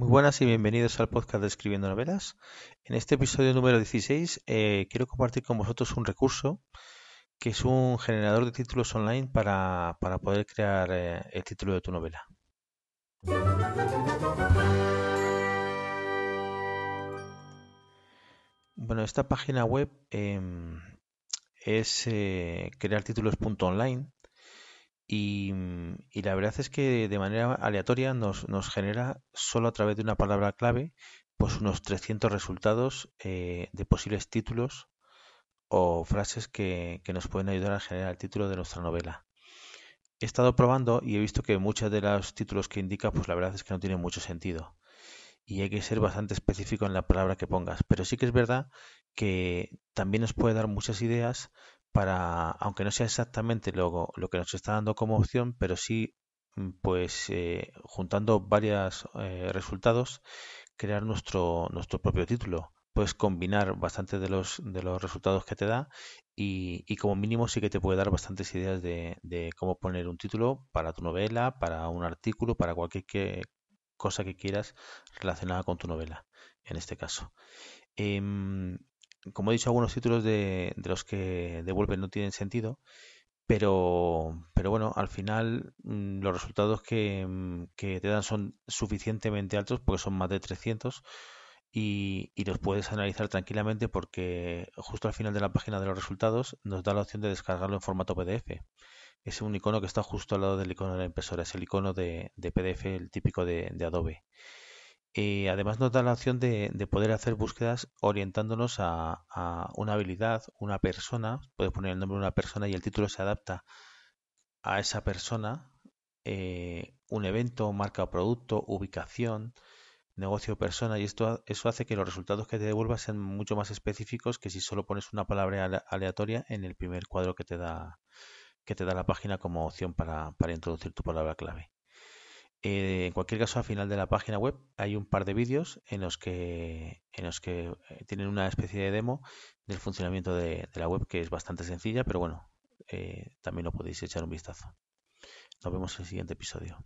Muy buenas y bienvenidos al podcast de Escribiendo Novelas. En este episodio número 16 quiero compartir con vosotros un recurso que es un generador de títulos online para poder crear el título de tu novela. Bueno, esta página web es creartítulos.online y la verdad es que de manera aleatoria nos genera solo a través de una palabra clave pues unos 300 resultados de posibles títulos o frases que nos pueden ayudar a generar el título de nuestra novela. He estado probando y he visto que muchos de los títulos que indica pues la verdad es que no tienen mucho sentido y hay que ser bastante específico en la palabra que pongas, pero sí que es verdad que también nos puede dar muchas ideas para, aunque no sea exactamente lo que nos está dando como opción, pero sí, pues juntando varios resultados, crear nuestro propio título. Puedes combinar bastante de los resultados que te da y como mínimo sí que te puede dar bastantes ideas de cómo poner un título para tu novela, para un artículo, para cualquier cosa que quieras relacionada con tu novela, en este caso. Como he dicho, algunos títulos de los que devuelven no tienen sentido, pero bueno, al final los resultados que te dan son suficientemente altos porque son más de 300 y los puedes analizar tranquilamente porque justo al final de la página de los resultados nos da la opción de descargarlo en formato PDF. Es un icono que está justo al lado del icono de la impresora, es el icono de PDF, el típico de Adobe. Además nos da la opción de poder hacer búsquedas orientándonos a una habilidad, una persona. Puedes poner el nombre de una persona y el título se adapta a esa persona, un evento, marca o producto, ubicación, negocio o persona, y eso hace que los resultados que te devuelvas sean mucho más específicos que si solo pones una palabra aleatoria en el primer cuadro que te da la página como opción para introducir tu palabra clave. En cualquier caso, al final de la página web hay un par de vídeos en los que tienen una especie de demo del funcionamiento de la web, que es bastante sencilla, pero bueno, también lo podéis echar un vistazo. Nos vemos en el siguiente episodio.